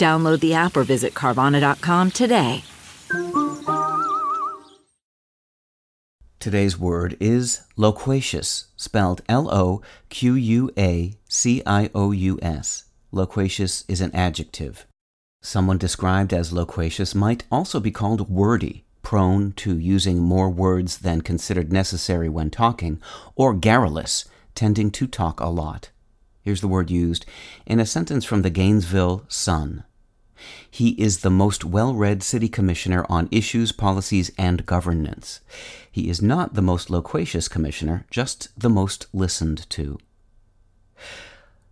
Download the app or visit Carvana.com today. Today's word is loquacious, spelled L-O-Q-U-A-C-I-O-U-S. Loquacious is an adjective. Someone described as loquacious might also be called wordy, prone to using more words than considered necessary when talking, or garrulous, tending to talk a lot. Here's the word used in a sentence from the Gainesville Sun. He is the most well-read city commissioner on issues, policies, and governance. He is not the most loquacious commissioner, just the most listened to.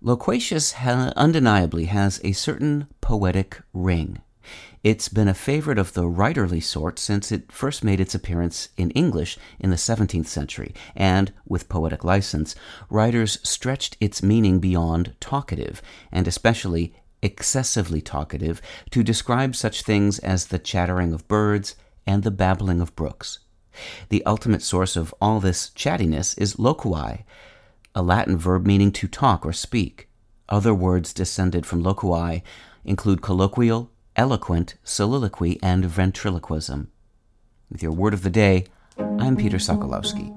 Loquacious undeniably has a certain poetic ring. It's been a favorite of the writerly sort since it first made its appearance in English in the 17th century, and, with poetic license, writers stretched its meaning beyond talkative, and especially excessively talkative, to describe such things as the chattering of birds and the babbling of brooks. The ultimate source of all this chattiness is loqui, a Latin verb meaning to talk or speak. Other words descended from loqui include colloquial, eloquent, soliloquy, and ventriloquism. With your Word of the Day, I'm Peter Sokolovsky.